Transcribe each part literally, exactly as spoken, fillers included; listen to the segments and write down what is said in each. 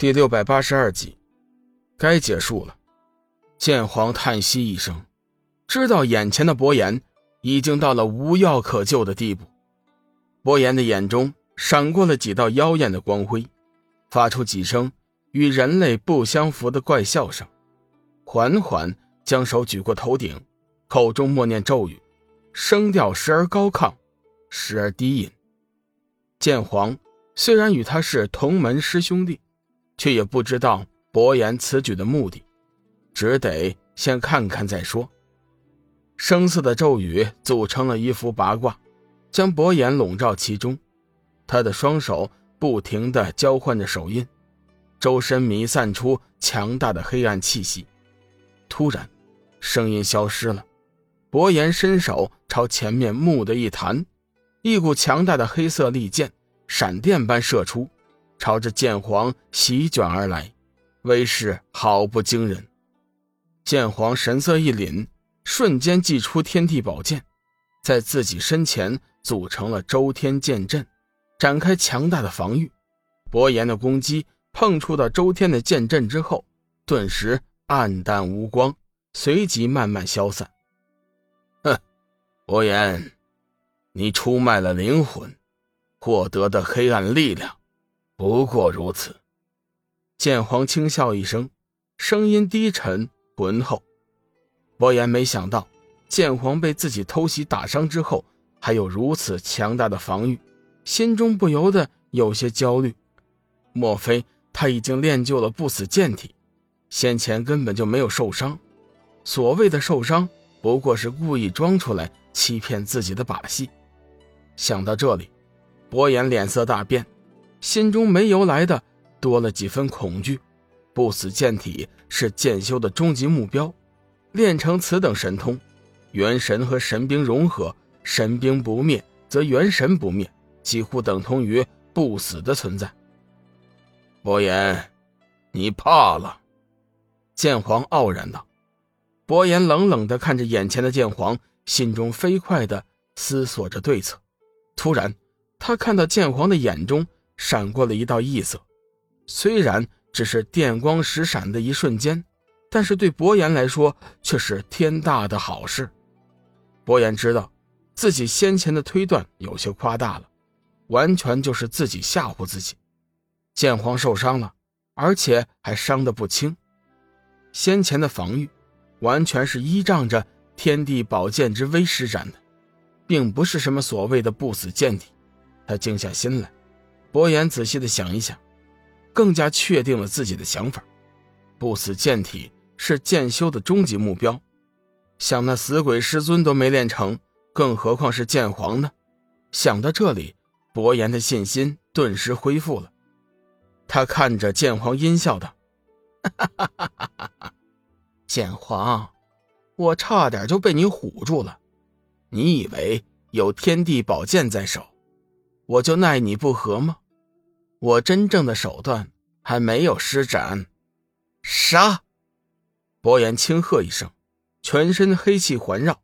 第六百八十二集，该结束了。剑皇叹息一声，知道眼前的伯颜已经到了无药可救的地步。伯颜的眼中闪过了几道妖艳的光辉，发出几声与人类不相符的怪笑声，缓缓将手举过头顶，口中默念咒语，声调时而高亢，时而低吟。剑皇虽然与他是同门师兄弟，却也不知道伯颜此举的目的，只得先看看再说。声色的咒语组成了一幅八卦，将伯颜笼罩其中，他的双手不停地交换着手印，周身弥散出强大的黑暗气息。突然声音消失了，伯颜伸手朝前面蓦地一弹，一股强大的黑色利剑闪电般射出，朝着剑皇席卷而来，威势好不惊人。剑皇神色一凛，瞬间祭出天地宝剑，在自己身前组成了周天剑阵，展开强大的防御。伯颜的攻击碰触到周天的剑阵之后，顿时暗淡无光，随即慢慢消散。哼，伯颜，你出卖了灵魂，获得的黑暗力量不过如此。剑皇轻笑一声，声音低沉浑厚。伯颜没想到剑皇被自己偷袭打伤之后还有如此强大的防御，心中不由得有些焦虑。莫非他已经练就了不死剑体，先前根本就没有受伤，所谓的受伤不过是故意装出来欺骗自己的把戏。想到这里，伯颜脸色大变，心中没由来的多了几分恐惧。不死剑体是剑修的终极目标，练成此等神通，元神和神兵融合，神兵不灭则元神不灭，几乎等同于不死的存在。伯颜，你怕了？剑皇傲然道。伯颜冷冷地看着眼前的剑皇，心中飞快地思索着对策。突然他看到剑皇的眼中闪过了一道异色，虽然只是电光石闪的一瞬间，但是对伯颜来说却是天大的好事。伯颜知道自己先前的推断有些夸大了，完全就是自己吓唬自己。剑皇受伤了，而且还伤得不轻，先前的防御完全是依仗着天地宝剑之威施展的，并不是什么所谓的不死剑体。他静下心来，伯颜仔细地想一想，更加确定了自己的想法。不死剑体是剑修的终极目标，想那死鬼师尊都没练成，更何况是剑皇呢？想到这里，伯颜的信心顿时恢复了。他看着剑皇阴笑道：剑皇，我差点就被你唬住了，你以为有天地宝剑在手，我就奈你不何吗？我真正的手段还没有施展。杀！伯颜轻喝一声，全身黑气环绕，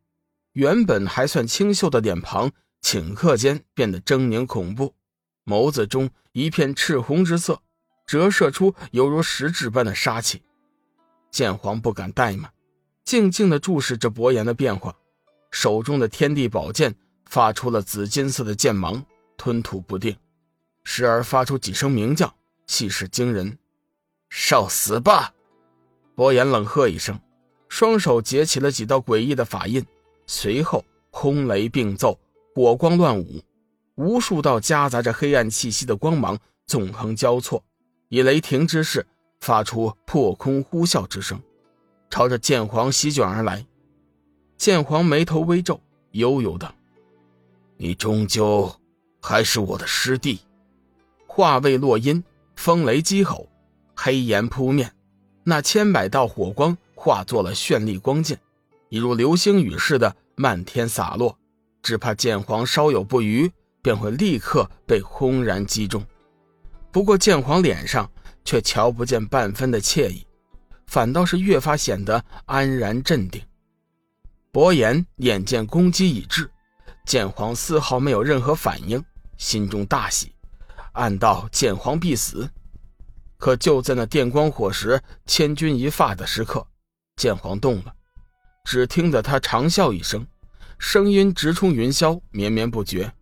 原本还算清秀的脸庞顷刻间变得狰狞恐怖，眸子中一片赤红之色，折射出犹如实质般的杀气。剑皇不敢怠慢，静静地注视着伯颜的变化，手中的天地宝剑发出了紫金色的剑芒，吞吐不定，时而发出几声鸣叫，气势惊人。受死吧！伯颜冷喝一声，双手结起了几道诡异的法印，随后轰雷并奏，火光乱舞，无数道夹杂着黑暗气息的光芒纵横交错，以雷霆之势发出破空呼啸之声，朝着剑皇席卷而来。剑皇眉头微皱，悠悠道：你终究还是我的师弟。话未落音，风雷击吼，黑岩扑面，那千百道火光化作了绚丽光剑，一如流星雨似的漫天洒落，只怕剑皇稍有不虞，便会立刻被轰然击中。不过剑皇脸上却瞧不见半分的惬意，反倒是越发显得安然镇定。伯颜眼见攻击已至，剑皇丝毫没有任何反应，心中大喜，暗道剑皇必死。可就在那电光火石千钧一发的时刻，剑皇动了。只听得他长啸一声，声音直冲云霄，绵绵不绝，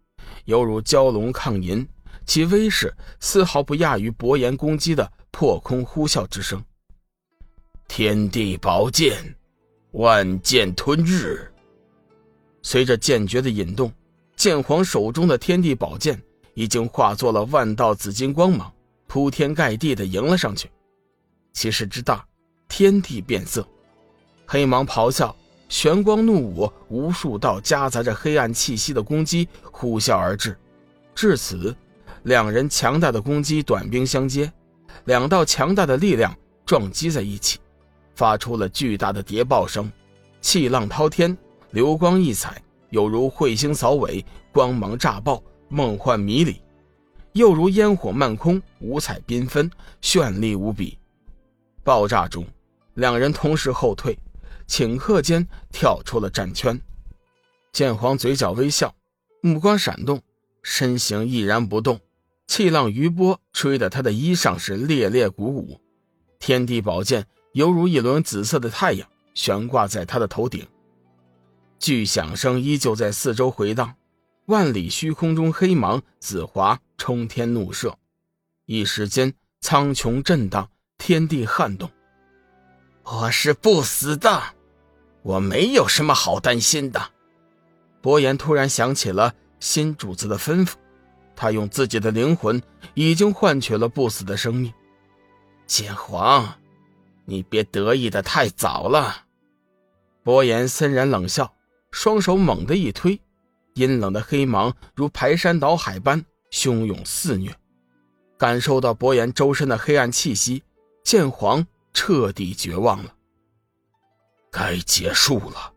犹如蛟龙亢吟，其威势丝毫不亚于伯颜公鸡的破空呼啸之声。天地宝剑，万剑吞日。随着剑诀的引动，剑皇手中的天地宝剑已经化作了万道紫金光芒，铺天盖地地迎了上去。其势之大，天地变色，黑芒咆哮，玄光怒舞，无数道夹杂着黑暗气息的攻击呼啸而至。至此，两人强大的攻击短兵相接，两道强大的力量撞击在一起，发出了巨大的谍报声，气浪滔天，流光溢彩，有如彗星扫尾，光芒炸爆，梦幻迷离，又如烟火漫空，五彩缤纷，绚丽无比。爆炸中，两人同时后退，顷刻间跳出了战圈。剑皇嘴角微笑，目光闪动，身形毅然不动，气浪余波吹得他的衣裳是烈烈鼓舞。天地宝剑犹如一轮紫色的太阳悬挂在他的头顶，巨响声依旧在四周回荡，万里虚空中黑芒紫华冲天怒射，一时间苍穹震荡，天地撼动。我是不死的，我没有什么好担心的。伯颜突然想起了新主子的吩咐，他用自己的灵魂已经换取了不死的生命。剑皇，你别得意的太早了。伯颜森然冷笑，双手猛地一推，阴冷的黑芒如排山倒海般汹涌肆虐。感受到伯颜周身的黑暗气息，剑皇彻底绝望了。该结束了。